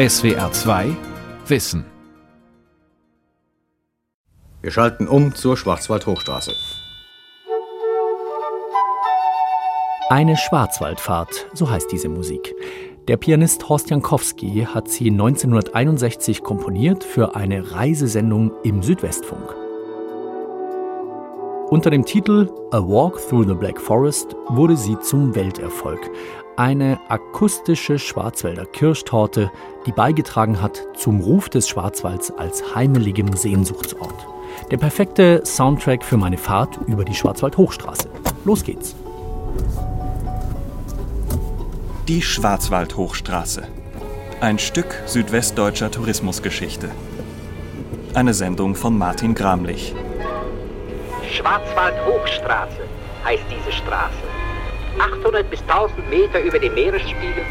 SWR 2 Wissen. Wir schalten um zur Schwarzwald-Hochstraße. Eine Schwarzwaldfahrt, so heißt diese Musik. Der Pianist Horst Jankowski hat sie 1961 komponiert für eine Reisesendung im Südwestfunk. Unter dem Titel A Walk Through the Black Forest wurde sie zum Welterfolg. Eine akustische Schwarzwälder Kirschtorte, die beigetragen hat zum Ruf des Schwarzwalds als heimeligem Sehnsuchtsort. Der perfekte Soundtrack für meine Fahrt über die Schwarzwald-Hochstraße. Los geht's! Die Schwarzwald-Hochstraße. Ein Stück südwestdeutscher Tourismusgeschichte. Eine Sendung von Martin Gramlich. Schwarzwald-Hochstraße heißt diese Straße. 800 bis 1000 Meter über dem Meeresspiegel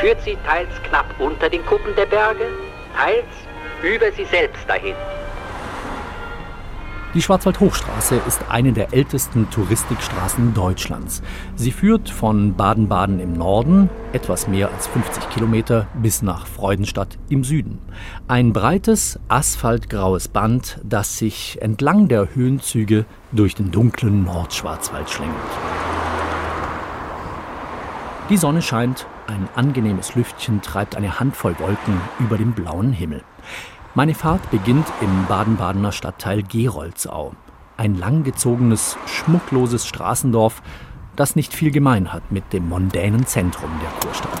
führt sie teils knapp unter den Kuppen der Berge, teils über sie selbst dahin. Die Schwarzwald-Hochstraße ist eine der ältesten Touristikstraßen Deutschlands. Sie führt von Baden-Baden im Norden, etwas mehr als 50 Kilometer, bis nach Freudenstadt im Süden. Ein breites, asphaltgraues Band, das sich entlang der Höhenzüge durch den dunklen Nordschwarzwald schlängelt. Die Sonne scheint, ein angenehmes Lüftchen treibt eine Handvoll Wolken über dem blauen Himmel. Meine Fahrt beginnt im Baden-Badener Stadtteil Geroldsau. Ein langgezogenes, schmuckloses Straßendorf, das nicht viel gemein hat mit dem mondänen Zentrum der Kurstadt.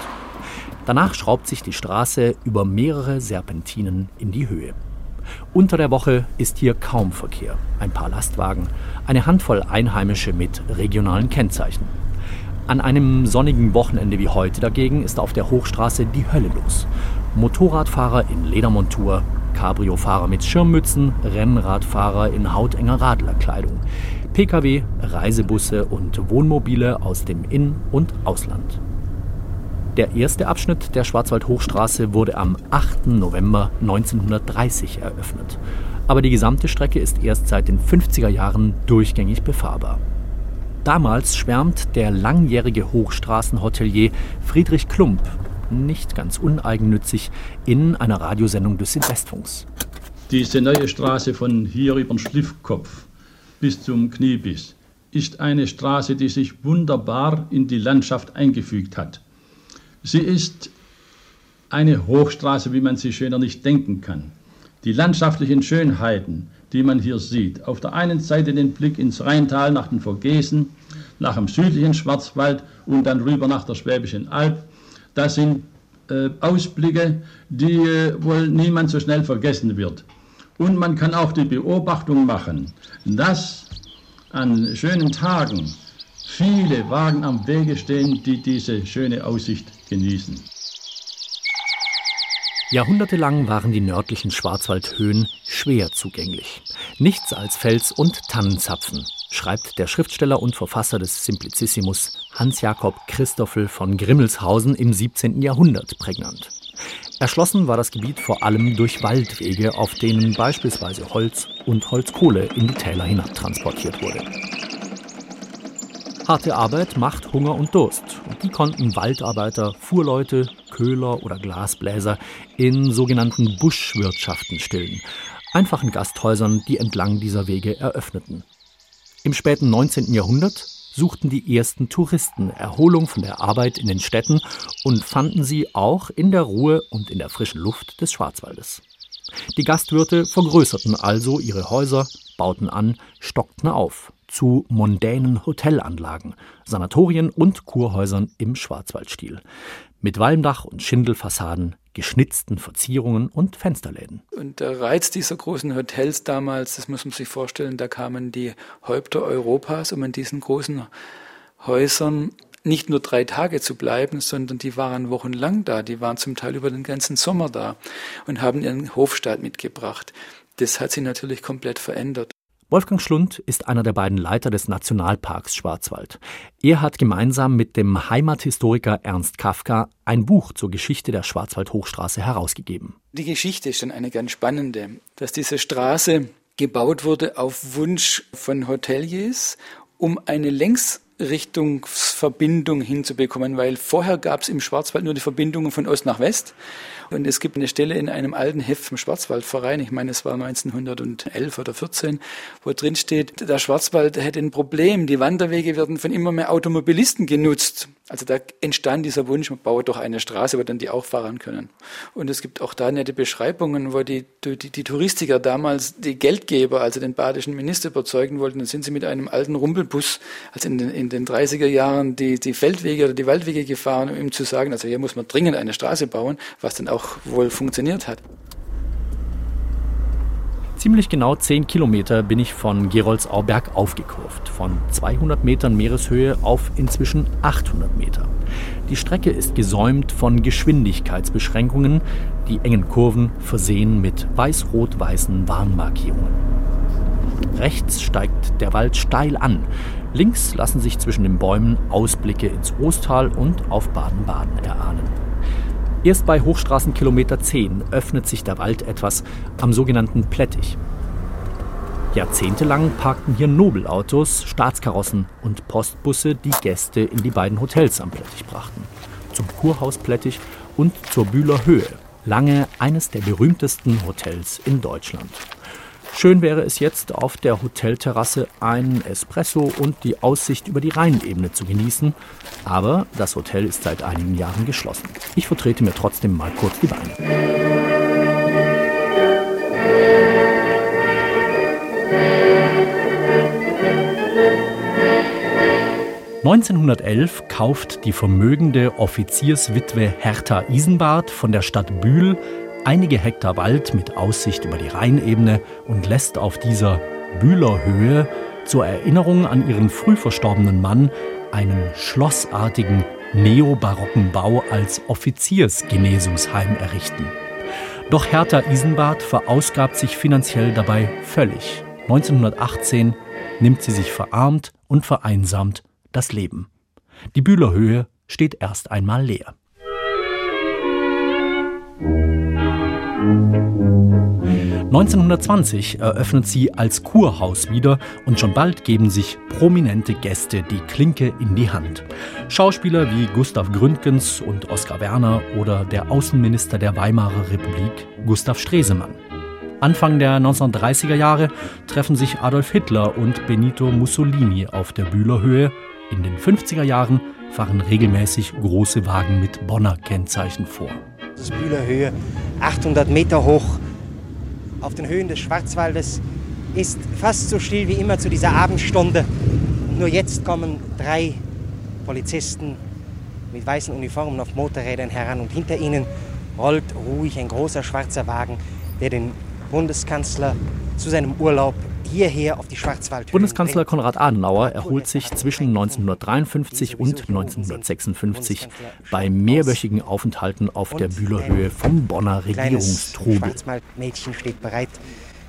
Danach schraubt sich die Straße über mehrere Serpentinen in die Höhe. Unter der Woche ist hier kaum Verkehr. Ein paar Lastwagen, eine Handvoll Einheimische mit regionalen Kennzeichen. An einem sonnigen Wochenende wie heute dagegen ist auf der Hochstraße die Hölle los. Motorradfahrer in Ledermontur, Cabrio-Fahrer mit Schirmmützen, Rennradfahrer in hautenger Radlerkleidung, Pkw, Reisebusse und Wohnmobile aus dem In- und Ausland. Der erste Abschnitt der Schwarzwald-Hochstraße wurde am 8. November 1930 eröffnet. Aber die gesamte Strecke ist erst seit den 50er Jahren durchgängig befahrbar. Damals schwärmt der langjährige Hochstraßenhotelier Friedrich Klump, nicht ganz uneigennützig, in einer Radiosendung des Südwestfunks. Diese neue Straße von hier über den Schliffkopf bis zum Kniebiss ist eine Straße, die sich wunderbar in die Landschaft eingefügt hat. Sie ist eine Hochstraße, wie man sie schöner nicht denken kann. Die landschaftlichen Schönheiten, die man hier sieht, auf der einen Seite den Blick ins Rheintal nach den Vogesen, nach dem südlichen Schwarzwald und dann rüber nach der Schwäbischen Alb, das sind Ausblicke, die wohl niemand so schnell vergessen wird. Und man kann auch die Beobachtung machen, dass an schönen Tagen viele Wagen am Wege stehen, die diese schöne Aussicht genießen. Jahrhundertelang waren die nördlichen Schwarzwaldhöhen schwer zugänglich. Nichts als Fels- und Tannenzapfen, schreibt der Schriftsteller und Verfasser des Simplicissimus Hans-Jakob Christoffel von Grimmelshausen im 17. Jahrhundert prägnant. Erschlossen war das Gebiet vor allem durch Waldwege, auf denen beispielsweise Holz und Holzkohle in die Täler hinabtransportiert wurde. Harte Arbeit macht Hunger und Durst. Und die konnten Waldarbeiter, Fuhrleute, Köhler oder Glasbläser in sogenannten Buschwirtschaften stillen, einfachen Gasthäusern, die entlang dieser Wege eröffneten. Im späten 19. Jahrhundert suchten die ersten Touristen Erholung von der Arbeit in den Städten und fanden sie auch in der Ruhe und in der frischen Luft des Schwarzwaldes. Die Gastwirte vergrößerten also ihre Häuser, bauten an, stockten auf zu mondänen Hotelanlagen, Sanatorien und Kurhäusern im Schwarzwaldstil. Mit Walmdach und Schindelfassaden, geschnitzten Verzierungen und Fensterläden. Und der Reiz dieser großen Hotels damals, das muss man sich vorstellen, da kamen die Häupter Europas, um in diesen großen Häusern nicht nur 3 Tage zu bleiben, sondern die waren wochenlang da, die waren zum Teil über den ganzen Sommer da und haben ihren Hofstaat mitgebracht. Das hat sich natürlich komplett verändert. Wolfgang Schlund ist einer der beiden Leiter des Nationalparks Schwarzwald. Er hat gemeinsam mit dem Heimathistoriker Ernst Kafka ein Buch zur Geschichte der Schwarzwald-Hochstraße herausgegeben. Die Geschichte ist dann eine ganz spannende, dass diese Straße gebaut wurde auf Wunsch von Hoteliers, um eine längs Richtungsverbindung hinzubekommen, weil vorher gab es im Schwarzwald nur die Verbindungen von Ost nach West. Und es gibt eine Stelle in einem alten Heft vom Schwarzwaldverein, ich meine, es war 1911 oder 14, wo drin steht, der Schwarzwald hätte ein Problem, die Wanderwege werden von immer mehr Automobilisten genutzt. Also da entstand dieser Wunsch, man baut doch eine Straße, wo dann die auch fahren können. Und es gibt auch da nette Beschreibungen, wo die Touristiker damals die Geldgeber, also den badischen Minister, überzeugen wollten. Dann sind sie mit einem alten Rumpelbus, also in den 30er Jahren, die Feldwege oder die Waldwege gefahren, um ihm zu sagen, also hier muss man dringend eine Straße bauen, was dann auch wohl funktioniert hat. Ziemlich genau 10 Kilometer bin ich von Geroldsau bergauf gekurvt, von 200 Metern Meereshöhe auf inzwischen 800 Meter. Die Strecke ist gesäumt von Geschwindigkeitsbeschränkungen, die engen Kurven versehen mit weiß-rot-weißen Warnmarkierungen. Rechts steigt der Wald steil an, links lassen sich zwischen den Bäumen Ausblicke ins Ostal und auf Baden-Baden erahnen. Erst bei Hochstraßenkilometer 10 öffnet sich der Wald etwas am sogenannten Plättich. Jahrzehntelang parkten hier Nobelautos, Staatskarossen und Postbusse die Gäste in die beiden Hotels am Plättich brachten. Zum Kurhaus Plättich und zur Bühler Höhe, lange eines der berühmtesten Hotels in Deutschland. Schön wäre es jetzt, auf der Hotelterrasse einen Espresso und die Aussicht über die Rheinebene zu genießen. Aber das Hotel ist seit einigen Jahren geschlossen. Ich vertrete mir trotzdem mal kurz die Beine. (1911) kauft die vermögende Offizierswitwe Hertha Isenbart von der Stadt Bühl einige Hektar Wald mit Aussicht über die Rheinebene und lässt auf dieser Bühler Höhe zur Erinnerung an ihren früh verstorbenen Mann einen schlossartigen neobarocken Bau als Offiziersgenesungsheim errichten. Doch Hertha Isenbart verausgabt sich finanziell dabei völlig. 1918 nimmt sie sich verarmt und vereinsamt das Leben. Die Bühler Höhe steht erst einmal leer. Oh. 1920 eröffnet sie als Kurhaus wieder und schon bald geben sich prominente Gäste die Klinke in die Hand. Schauspieler wie Gustav Gründgens und Oskar Werner oder der Außenminister der Weimarer Republik Gustav Stresemann. Anfang der 1930er Jahre treffen sich Adolf Hitler und Benito Mussolini auf der Bühler Höhe. In den 50er Jahren fahren regelmäßig große Wagen mit Bonner Kennzeichen vor. Das Bühler Höhe, 800 Meter hoch, auf den Höhen des Schwarzwaldes, ist fast so still wie immer zu dieser Abendstunde. Nur jetzt kommen 3 Polizisten mit weißen Uniformen auf Motorrädern heran und hinter ihnen rollt ruhig ein großer schwarzer Wagen, der den Bundeskanzler zu seinem Urlaub hierher auf die Schwarzwaldhöhe. Bundeskanzler Konrad Adenauer erholt sich zwischen 1953 und 1956 bei mehrwöchigen Aufenthalten auf der Bühler Höhe vom Bonner Regierungstrubel. Ein kleines Schwarzwaldmädchen steht bereit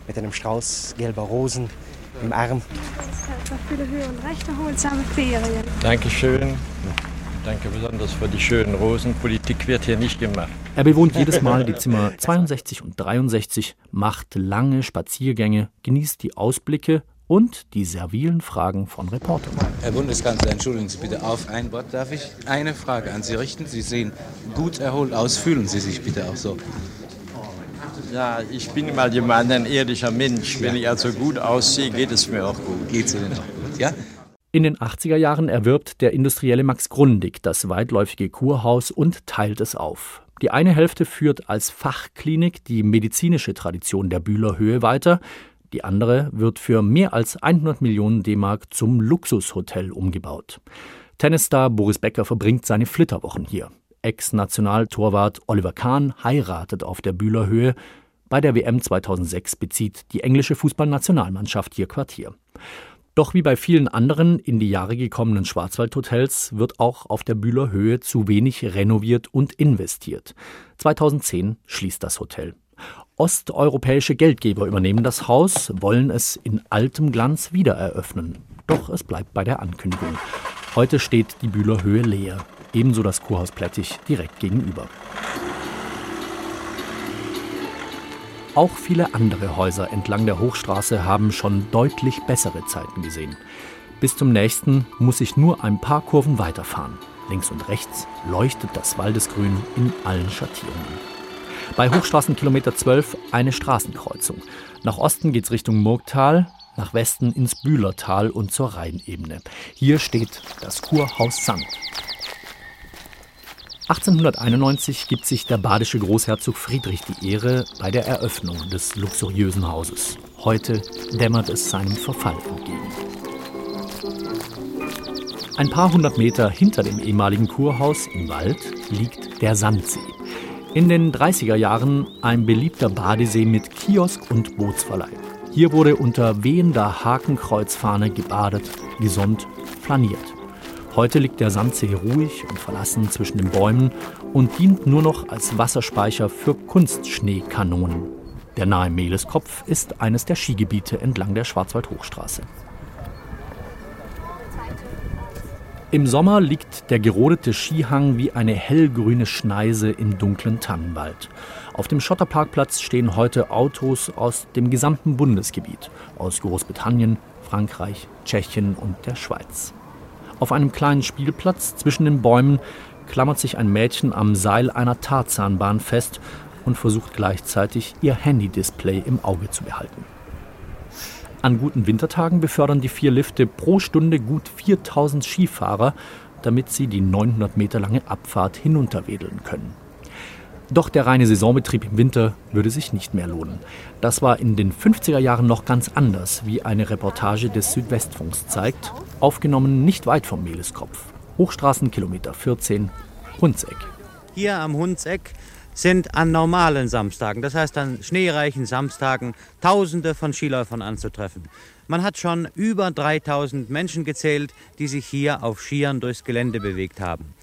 mit einem Strauß gelber Rosen im Arm. Auf Bühler Höhe und recht erholsame Ferien. Dankeschön. Danke besonders für die schönen Rosen. Politik wird hier nicht gemacht. Er bewohnt jedes Mal die Zimmer 62 und 63, macht lange Spaziergänge, genießt die Ausblicke und die servilen Fragen von Reportern. Herr Bundeskanzler, entschuldigen Sie bitte, auf ein Wort darf ich eine Frage an Sie richten. Sie sehen gut erholt aus, fühlen Sie sich bitte auch so. Ja, ich bin mal jemand, ein ehrlicher Mensch. Wenn ich also gut aussehe, geht es mir auch gut. Geht es Ihnen auch gut, ja? In den 80er Jahren erwirbt der Industrielle Max Grundig das weitläufige Kurhaus und teilt es auf. Die eine Hälfte führt als Fachklinik die medizinische Tradition der Bühler Höhe weiter, die andere wird für mehr als 100 Millionen D-Mark zum Luxushotel umgebaut. Tennisstar Boris Becker verbringt seine Flitterwochen hier. Ex-Nationaltorwart Oliver Kahn heiratet auf der Bühler Höhe. Bei der WM 2006 bezieht die englische Fußballnationalmannschaft hier Quartier. Doch wie bei vielen anderen in die Jahre gekommenen Schwarzwaldhotels wird auch auf der Bühler Höhe zu wenig renoviert und investiert. 2010 schließt das Hotel. Osteuropäische Geldgeber übernehmen das Haus, wollen es in altem Glanz wieder eröffnen. Doch es bleibt bei der Ankündigung. Heute steht die Bühler Höhe leer, ebenso das Kurhaus Plättich direkt gegenüber. Auch viele andere Häuser entlang der Hochstraße haben schon deutlich bessere Zeiten gesehen. Bis zum nächsten muss ich nur ein paar Kurven weiterfahren. Links und rechts leuchtet das Waldesgrün in allen Schattierungen. Bei Hochstraßenkilometer 12 eine Straßenkreuzung. Nach Osten geht's Richtung Murgtal, nach Westen ins Bühlertal und zur Rheinebene. Hier steht das Kurhaus Sand. 1891 gibt sich der badische Großherzog Friedrich die Ehre bei der Eröffnung des luxuriösen Hauses. Heute dämmert es seinem Verfall entgegen. Ein paar hundert Meter hinter dem ehemaligen Kurhaus im Wald liegt der Sandsee. In den 30er Jahren ein beliebter Badesee mit Kiosk und Bootsverleih. Hier wurde unter wehender Hakenkreuzfahne gebadet, gesund, flaniert. Heute liegt der Sandsee ruhig und verlassen zwischen den Bäumen und dient nur noch als Wasserspeicher für Kunstschneekanonen. Der nahe Mehleskopf ist eines der Skigebiete entlang der Schwarzwaldhochstraße. Im Sommer liegt der gerodete Skihang wie eine hellgrüne Schneise im dunklen Tannenwald. Auf dem Schotterparkplatz stehen heute Autos aus dem gesamten Bundesgebiet, aus Großbritannien, Frankreich, Tschechien und der Schweiz. Auf einem kleinen Spielplatz zwischen den Bäumen klammert sich ein Mädchen am Seil einer Tarzahnbahn fest und versucht gleichzeitig, ihr Handy-Display im Auge zu behalten. An guten Wintertagen befördern die 4 Lifte pro Stunde gut 4000 Skifahrer, damit sie die 900 Meter lange Abfahrt hinunterwedeln können. Doch der reine Saisonbetrieb im Winter würde sich nicht mehr lohnen. Das war in den 50er Jahren noch ganz anders, wie eine Reportage des Südwestfunks zeigt, aufgenommen nicht weit vom Mehleskopf. Hochstraßenkilometer 14, Hundseck. Hier am Hundseck sind an normalen Samstagen, das heißt an schneereichen Samstagen, Tausende von Skiläufern anzutreffen. Man hat schon über 3000 Menschen gezählt, die sich hier auf Skiern durchs Gelände bewegt haben.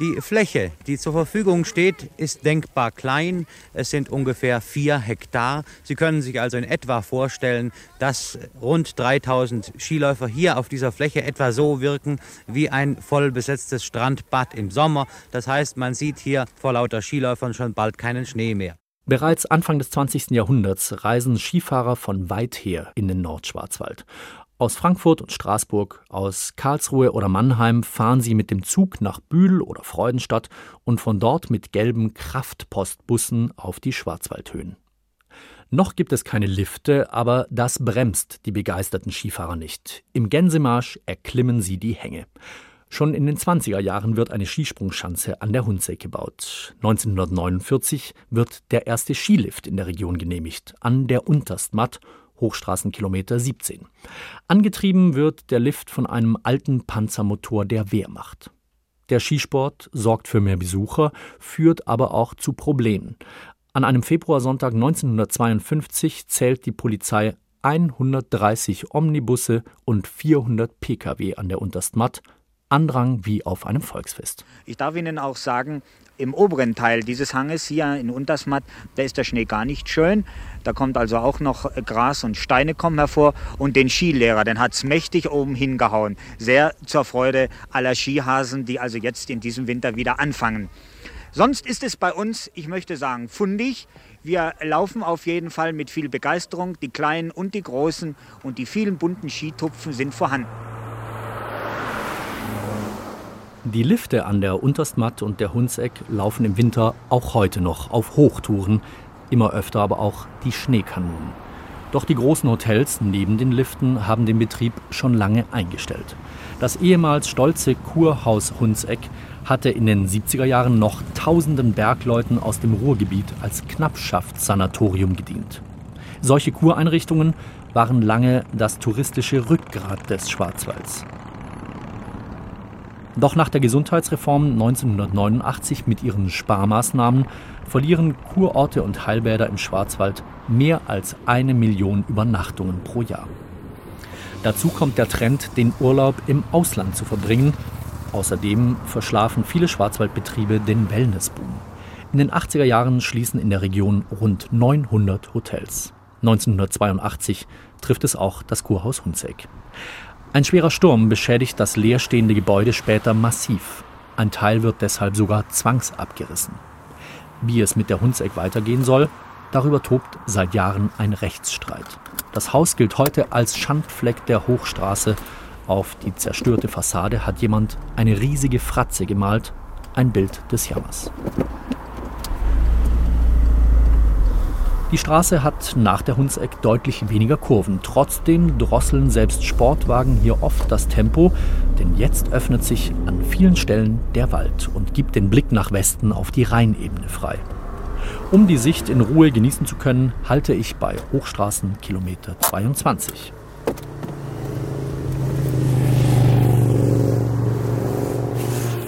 Die Fläche, die zur Verfügung steht, ist denkbar klein. Es sind ungefähr 4 Hektar. Sie können sich also in etwa vorstellen, dass rund 3000 Skiläufer hier auf dieser Fläche etwa so wirken wie ein voll besetztes Strandbad im Sommer. Das heißt, man sieht hier vor lauter Skiläufern schon bald keinen Schnee mehr. Bereits Anfang des 20. Jahrhunderts reisen Skifahrer von weit her in den Nordschwarzwald. Aus Frankfurt und Straßburg, aus Karlsruhe oder Mannheim fahren sie mit dem Zug nach Bühl oder Freudenstadt und von dort mit gelben Kraftpostbussen auf die Schwarzwaldhöhen. Noch gibt es keine Lifte, aber das bremst die begeisterten Skifahrer nicht. Im Gänsemarsch erklimmen sie die Hänge. Schon in den 20er Jahren wird eine Skisprungschanze an der Hundseck gebaut. 1949 wird der erste Skilift in der Region genehmigt, an der Unterstmatt, Hochstraßenkilometer 17. Angetrieben wird der Lift von einem alten Panzermotor der Wehrmacht. Der Skisport sorgt für mehr Besucher, führt aber auch zu Problemen. An einem Februarsonntag 1952 zählt die Polizei 130 Omnibusse und 400 Pkw an der Unterstmatt, Andrang wie auf einem Volksfest. Ich darf Ihnen auch sagen, im oberen Teil dieses Hanges hier in Unterstmatt, da ist der Schnee gar nicht schön. Da kommt also auch noch Gras und Steine kommen hervor. Und den Skilehrer, den hat es mächtig oben hingehauen. Sehr zur Freude aller Skihasen, die also jetzt in diesem Winter wieder anfangen. Sonst ist es bei uns, ich möchte sagen, fundig. Wir laufen auf jeden Fall mit viel Begeisterung. Die kleinen und die großen und die vielen bunten Skitupfen sind vorhanden. Die Lifte an der Unterstmatt und der Hundseck laufen im Winter auch heute noch auf Hochtouren, immer öfter aber auch die Schneekanonen. Doch die großen Hotels neben den Liften haben den Betrieb schon lange eingestellt. Das ehemals stolze Kurhaus Hundseck hatte in den 70er Jahren noch tausenden Bergleuten aus dem Ruhrgebiet als Knappschaftssanatorium gedient. Solche Kureinrichtungen waren lange das touristische Rückgrat des Schwarzwalds. Doch nach der Gesundheitsreform 1989 mit ihren Sparmaßnahmen verlieren Kurorte und Heilbäder im Schwarzwald mehr als 1 Million Übernachtungen pro Jahr. Dazu kommt der Trend, den Urlaub im Ausland zu verbringen. Außerdem verschlafen viele Schwarzwaldbetriebe den Wellnessboom. In den 80er Jahren schließen in der Region rund 900 Hotels. 1982 trifft es auch das Kurhaus Hundseck. Ein schwerer Sturm beschädigt das leerstehende Gebäude später massiv. Ein Teil wird deshalb sogar zwangsabgerissen. Wie es mit der Hundseck weitergehen soll, darüber tobt seit Jahren ein Rechtsstreit. Das Haus gilt heute als Schandfleck der Hochstraße, Auf die zerstörte Fassade hat jemand eine riesige Fratze gemalt, ein Bild des Jammers. Die Straße hat nach der Hundseck deutlich weniger Kurven. Trotzdem drosseln selbst Sportwagen hier oft das Tempo, denn jetzt öffnet sich an vielen Stellen der Wald und gibt den Blick nach Westen auf die Rheinebene frei. Um die Sicht in Ruhe genießen zu können, halte ich bei Hochstraßenkilometer 22.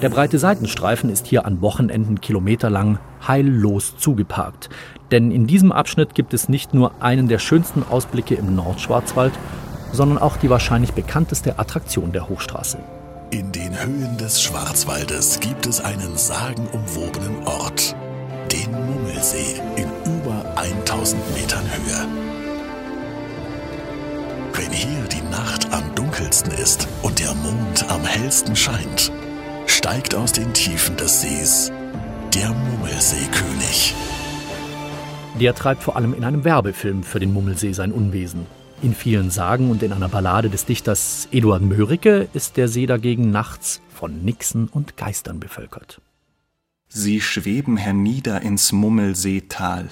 Der breite Seitenstreifen ist hier an Wochenenden kilometerlang heillos zugeparkt. Denn in diesem Abschnitt gibt es nicht nur einen der schönsten Ausblicke im Nordschwarzwald, sondern auch die wahrscheinlich bekannteste Attraktion der Hochstraße. In den Höhen des Schwarzwaldes gibt es einen sagenumwobenen Ort, den Mummelsee in über 1000 Metern Höhe. Wenn hier die Nacht am dunkelsten ist und der Mond am hellsten scheint, steigt aus den Tiefen des Sees der Mummelseekönig. Der treibt vor allem in einem Werbefilm für den Mummelsee sein Unwesen. In vielen Sagen und in einer Ballade des Dichters Eduard Mörike ist der See dagegen nachts von Nixen und Geistern bevölkert. Sie schweben hernieder ins Mummelseetal.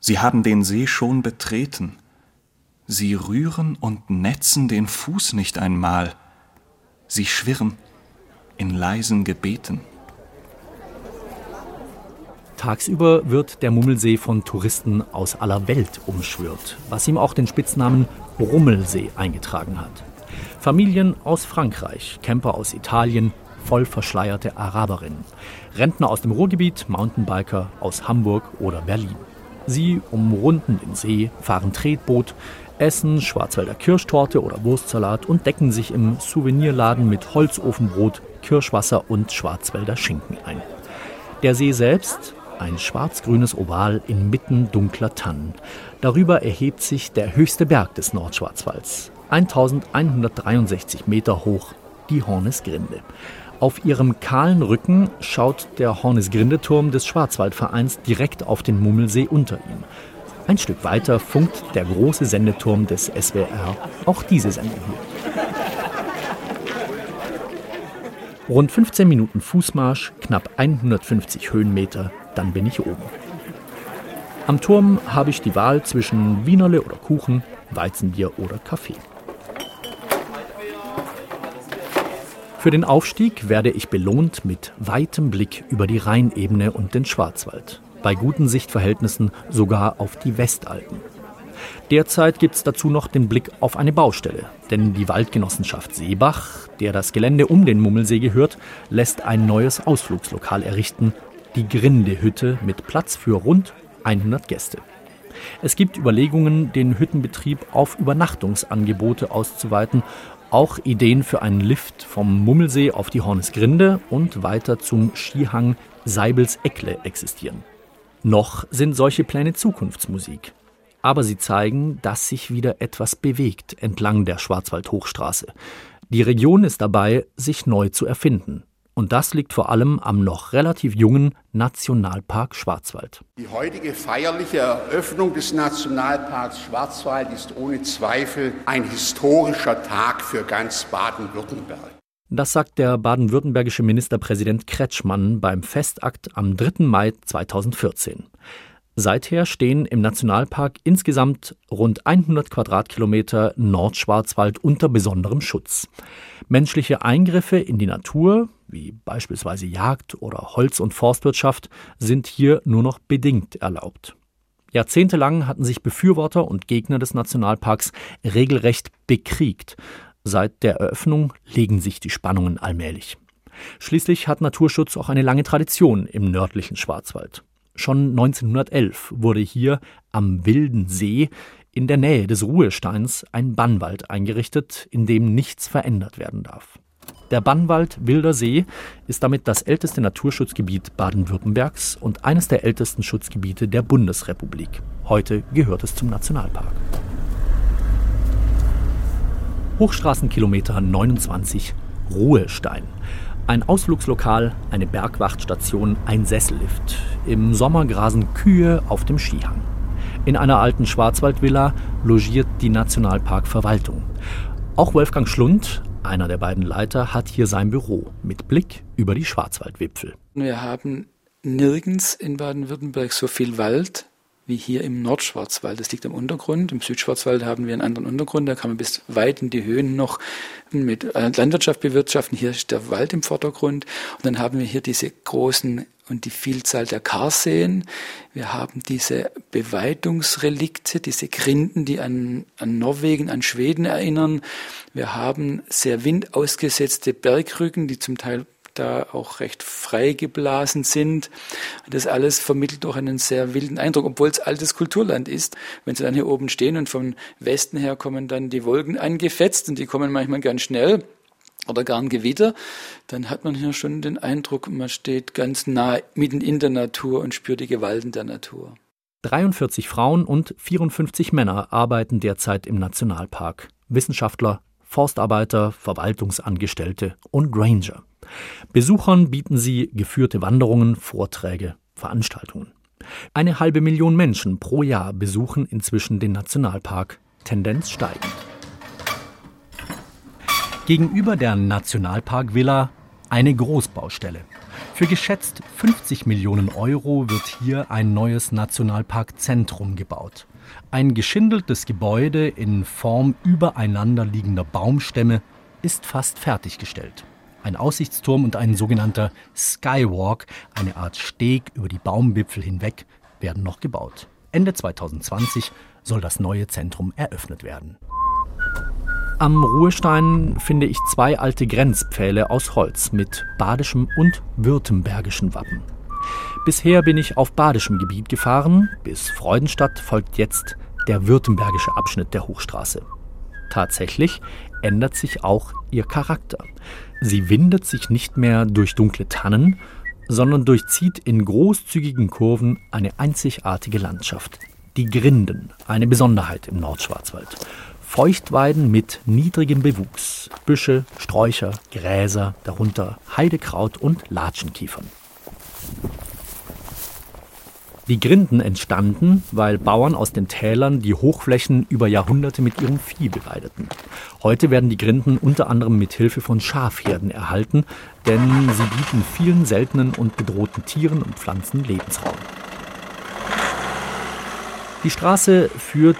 Sie haben den See schon betreten. Sie rühren und netzen den Fuß nicht einmal. Sie schwirren in leisen Gebeten. Tagsüber wird der Mummelsee von Touristen aus aller Welt umschwirrt, was ihm auch den Spitznamen Rummelsee eingetragen hat. Familien aus Frankreich, Camper aus Italien, voll verschleierte Araberinnen, Rentner aus dem Ruhrgebiet, Mountainbiker aus Hamburg oder Berlin. Sie umrunden den See, fahren Tretboot, essen Schwarzwälder Kirschtorte oder Wurstsalat und decken sich im Souvenirladen mit Holzofenbrot, Kirschwasser und Schwarzwälder Schinken ein. Der See selbst, ein schwarz-grünes Oval inmitten dunkler Tannen. Darüber erhebt sich der höchste Berg des Nordschwarzwalds, 1163 Meter hoch, die Hornisgrinde. Auf ihrem kahlen Rücken schaut der Hornisgrindeturm des Schwarzwaldvereins direkt auf den Mummelsee unter ihm. Ein Stück weiter funkt der große Sendeturm des SWR, auch diese Sendung hier. Rund 15 Minuten Fußmarsch, knapp 150 Höhenmeter, dann bin ich oben. Am Turm habe ich die Wahl zwischen Wienerle oder Kuchen, Weizenbier oder Kaffee. Für den Aufstieg werde ich belohnt mit weitem Blick über die Rheinebene und den Schwarzwald. Bei guten Sichtverhältnissen sogar auf die Westalpen. Derzeit gibt es dazu noch den Blick auf eine Baustelle, denn die Waldgenossenschaft Seebach, der das Gelände um den Mummelsee gehört, lässt ein neues Ausflugslokal errichten, die Grindehütte mit Platz für rund 100 Gäste. Es gibt Überlegungen, den Hüttenbetrieb auf Übernachtungsangebote auszuweiten, auch Ideen für einen Lift vom Mummelsee auf die Hornisgrinde und weiter zum Skihang Seibels-Eckle existieren. Noch sind solche Pläne Zukunftsmusik. Aber sie zeigen, dass sich wieder etwas bewegt entlang der Schwarzwald-Hochstraße. Die Region ist dabei, sich neu zu erfinden. Und das liegt vor allem am noch relativ jungen Nationalpark Schwarzwald. Die heutige feierliche Eröffnung des Nationalparks Schwarzwald ist ohne Zweifel ein historischer Tag für ganz Baden-Württemberg. Das sagt der baden-württembergische Ministerpräsident Kretschmann beim Festakt am 3. Mai 2014. Seither stehen im Nationalpark insgesamt rund 100 Quadratkilometer Nordschwarzwald unter besonderem Schutz. Menschliche Eingriffe in die Natur, wie beispielsweise Jagd oder Holz- und Forstwirtschaft, sind hier nur noch bedingt erlaubt. Jahrzehntelang hatten sich Befürworter und Gegner des Nationalparks regelrecht bekriegt. Seit der Eröffnung legen sich die Spannungen allmählich. Schließlich hat Naturschutz auch eine lange Tradition im nördlichen Schwarzwald. Schon 1911 wurde hier am Wilden See in der Nähe des Ruhesteins ein Bannwald eingerichtet, in dem nichts verändert werden darf. Der Bannwald Wilder See ist damit das älteste Naturschutzgebiet Baden-Württembergs und eines der ältesten Schutzgebiete der Bundesrepublik. Heute gehört es zum Nationalpark. Hochstraßenkilometer 29, Ruhestein. Ein Ausflugslokal, eine Bergwachtstation, ein Sessellift. Im Sommer grasen Kühe auf dem Skihang. In einer alten Schwarzwaldvilla logiert die Nationalparkverwaltung. Auch Wolfgang Schlund, Einer der beiden Leiter hat hier sein Büro mit Blick über die Schwarzwaldwipfel. Wir haben nirgends in Baden-Württemberg so viel Wald wie hier im Nordschwarzwald. Das liegt am Untergrund. Im Südschwarzwald haben wir einen anderen Untergrund. Da kann man bis weit in die Höhen noch mit Landwirtschaft bewirtschaften. Hier ist der Wald im Vordergrund. Und dann haben wir hier diese großen und die Vielzahl der Karseen. Wir haben diese Beweidungsrelikte, diese Grinden, die an Norwegen, an Schweden erinnern. Wir haben sehr windausgesetzte Bergrücken, die zum Teil da auch recht frei geblasen sind. Das alles vermittelt doch einen sehr wilden Eindruck, obwohl es altes Kulturland ist. Wenn sie dann hier oben stehen und vom Westen her kommen dann die Wolken angefetzt und die kommen manchmal ganz schnell oder gar ein Gewitter, dann hat man hier schon den Eindruck, man steht ganz nah mitten in der Natur und spürt die Gewalten der Natur. 43 Frauen und 54 Männer arbeiten derzeit im Nationalpark. Wissenschaftler, Forstarbeiter, Verwaltungsangestellte und Ranger. Besuchern bieten sie geführte Wanderungen, Vorträge, Veranstaltungen. 1,5 Million Menschen pro Jahr besuchen inzwischen den Nationalpark, Tendenz steigend. Gegenüber der Nationalparkvilla eine Großbaustelle. Für geschätzt 50 Millionen Euro wird hier ein neues Nationalparkzentrum gebaut. Ein geschindeltes Gebäude in Form übereinander liegender Baumstämme ist fast fertiggestellt. Ein Aussichtsturm und ein sogenannter Skywalk, eine Art Steg über die Baumwipfel hinweg, werden noch gebaut. Ende 2020 soll das neue Zentrum eröffnet werden. Am Ruhestein finde ich 2 alte Grenzpfähle aus Holz mit badischem und württembergischem Wappen. Bisher bin ich auf badischem Gebiet gefahren, bis Freudenstadt folgt jetzt der württembergische Abschnitt der Hochstraße. Tatsächlich ändert sich auch ihr Charakter. Sie windet sich nicht mehr durch dunkle Tannen, sondern durchzieht in großzügigen Kurven eine einzigartige Landschaft. Die Grinden, eine Besonderheit im Nordschwarzwald. Feuchtweiden mit niedrigem Bewuchs, Büsche, Sträucher, Gräser, darunter Heidekraut und Latschenkiefern. Die Grinden entstanden, weil Bauern aus den Tälern die Hochflächen über Jahrhunderte mit ihrem Vieh beweideten. Heute werden die Grinden unter anderem mit Hilfe von Schafherden erhalten, denn sie bieten vielen seltenen und bedrohten Tieren und Pflanzen Lebensraum. Die Straße führt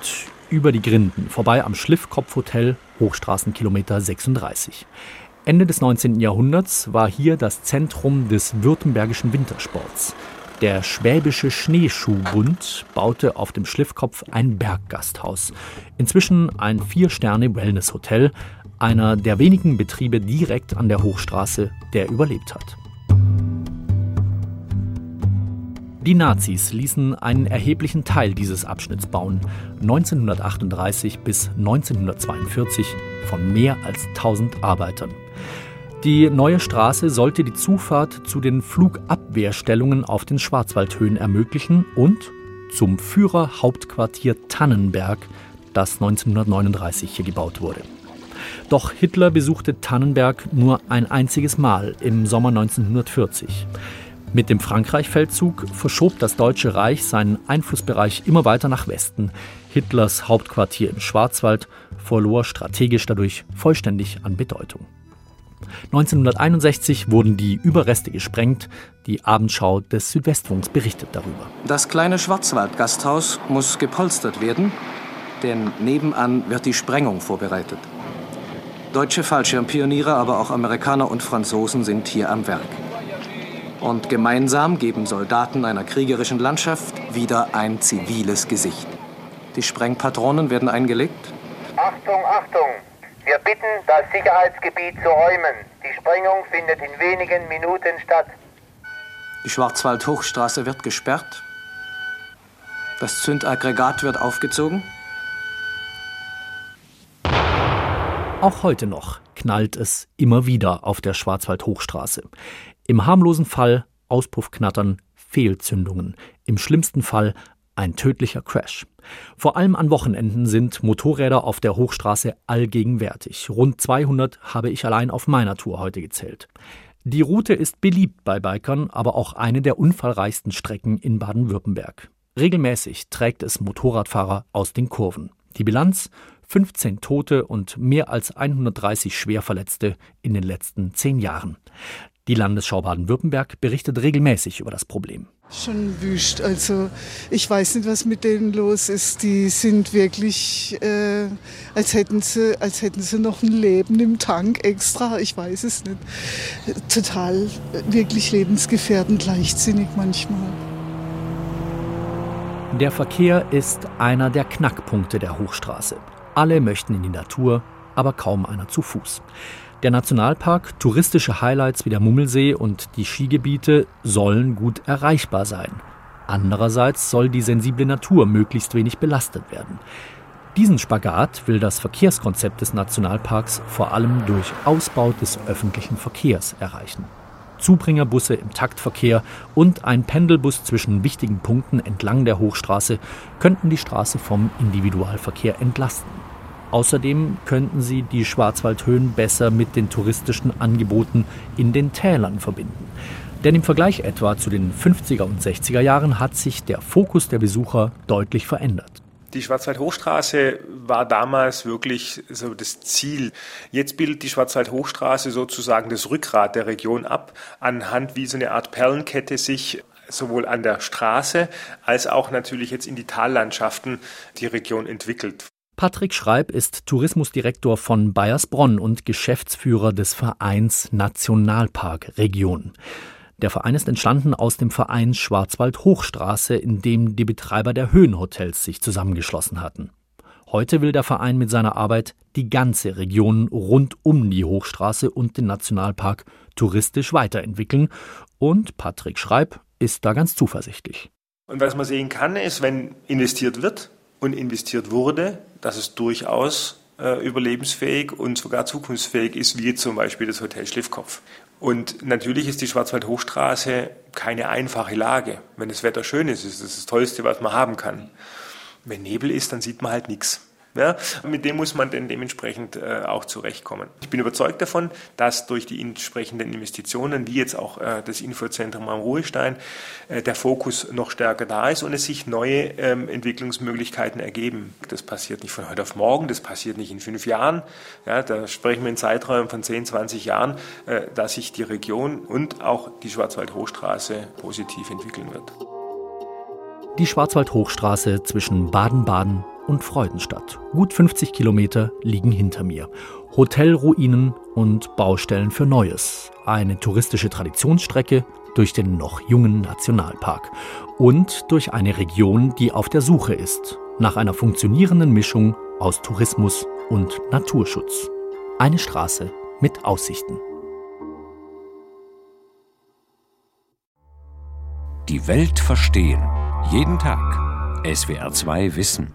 über die Grinden, vorbei am Schliffkopfhotel, Hochstraßenkilometer 36. Ende des 19. Jahrhunderts war hier das Zentrum des württembergischen Wintersports. Der Schwäbische Schneeschuhbund baute auf dem Schliffkopf ein Berggasthaus. Inzwischen ein 4-Sterne-Wellness-Hotel, einer der wenigen Betriebe direkt an der Hochstraße, der überlebt hat. Die Nazis ließen einen erheblichen Teil dieses Abschnitts bauen. 1938 bis 1942 von mehr als 1000 Arbeitern. Die neue Straße sollte die Zufahrt zu den Flugabwehrstellungen auf den Schwarzwaldhöhen ermöglichen und zum Führerhauptquartier Tannenberg, das 1939 hier gebaut wurde. Doch Hitler besuchte Tannenberg nur ein einziges Mal im Sommer 1940. Mit dem Frankreich-Feldzug verschob das Deutsche Reich seinen Einflussbereich immer weiter nach Westen. Hitlers Hauptquartier im Schwarzwald verlor strategisch dadurch vollständig an Bedeutung. 1961 wurden die Überreste gesprengt. Die Abendschau des Südwestfunks berichtet darüber. Das kleine Schwarzwaldgasthaus muss gepolstert werden, denn nebenan wird die Sprengung vorbereitet. Deutsche Fallschirmpioniere, aber auch Amerikaner und Franzosen sind hier am Werk. Und gemeinsam geben Soldaten einer kriegerischen Landschaft wieder ein ziviles Gesicht. Die Sprengpatronen werden eingelegt. Achtung, Achtung! Wir bitten, das Sicherheitsgebiet zu räumen. Die Sprengung findet in wenigen Minuten statt. Die Schwarzwaldhochstraße wird gesperrt. Das Zündaggregat wird aufgezogen. Auch heute noch knallt es immer wieder auf der Schwarzwaldhochstraße. Im harmlosen Fall Auspuffknattern, Fehlzündungen. Im schlimmsten Fall ein tödlicher Crash. Vor allem an Wochenenden sind Motorräder auf der Hochstraße allgegenwärtig. Rund 200 habe ich allein auf meiner Tour heute gezählt. Die Route ist beliebt bei Bikern, aber auch eine der unfallreichsten Strecken in Baden-Württemberg. Regelmäßig trägt es Motorradfahrer aus den Kurven. Die Bilanz: 15 Tote und mehr als 130 Schwerverletzte in den letzten 10 Jahren. Die Landesschau Baden-Württemberg berichtet regelmäßig über das Problem. Schon wüst. Also ich weiß nicht, was mit denen los ist. Die sind wirklich, als hätten sie noch ein Leben im Tank extra. Ich weiß es nicht. Total, wirklich lebensgefährdend, leichtsinnig manchmal. Der Verkehr ist einer der Knackpunkte der Hochstraße. Alle möchten in die Natur, aber kaum einer zu Fuß. Der Nationalpark, touristische Highlights wie der Mummelsee und die Skigebiete sollen gut erreichbar sein. Andererseits soll die sensible Natur möglichst wenig belastet werden. Diesen Spagat will das Verkehrskonzept des Nationalparks vor allem durch Ausbau des öffentlichen Verkehrs erreichen. Zubringerbusse im Taktverkehr und ein Pendelbus zwischen wichtigen Punkten entlang der Hochstraße könnten die Straße vom Individualverkehr entlasten. Außerdem könnten sie die Schwarzwaldhöhen besser mit den touristischen Angeboten in den Tälern verbinden. Denn im Vergleich etwa zu den 50er und 60er Jahren hat sich der Fokus der Besucher deutlich verändert. Die Schwarzwaldhochstraße war damals wirklich so das Ziel. Jetzt bildet die Schwarzwaldhochstraße sozusagen das Rückgrat der Region ab, anhand wie so eine Art Perlenkette sich sowohl an der Straße als auch natürlich jetzt in die Tallandschaften die Region entwickelt. Patrick Schreib ist Tourismusdirektor von Baiersbronn und Geschäftsführer des Vereins Nationalpark Region. Der Verein ist entstanden aus dem Verein Schwarzwald-Hochstraße, in dem die Betreiber der Höhenhotels sich zusammengeschlossen hatten. Heute will der Verein mit seiner Arbeit die ganze Region rund um die Hochstraße und den Nationalpark touristisch weiterentwickeln. Und Patrick Schreib ist da ganz zuversichtlich. Und was man sehen kann, ist, wenn investiert wird, und investiert wurde, dass es durchaus überlebensfähig und sogar zukunftsfähig ist, wie zum Beispiel das Hotel Schliffkopf. Und natürlich ist die Schwarzwaldhochstraße keine einfache Lage. Wenn das Wetter schön ist, ist das das Tollste, was man haben kann. Wenn Nebel ist, dann sieht man halt nichts. Ja? Mit dem muss man dann dementsprechend auch zurechtkommen. Ich bin überzeugt davon, dass durch die entsprechenden Investitionen, wie jetzt auch das Infozentrum am Ruhestein, der Fokus noch stärker da ist und es sich neue Entwicklungsmöglichkeiten ergeben. Das passiert nicht von heute auf morgen, das passiert nicht in 5 Jahren. Ja, da sprechen wir in Zeiträumen von 10, 20 Jahren, dass sich die Region und auch die Schwarzwaldhochstraße positiv entwickeln wird. Die Schwarzwaldhochstraße zwischen Baden-Baden und Freudenstadt. Gut 50 Kilometer liegen hinter mir. Hotelruinen und Baustellen für Neues. Eine touristische Traditionsstrecke durch den noch jungen Nationalpark. Und durch eine Region, die auf der Suche ist nach einer funktionierenden Mischung aus Tourismus und Naturschutz. Eine Straße mit Aussichten. Die Welt verstehen. Jeden Tag. SWR2 Wissen.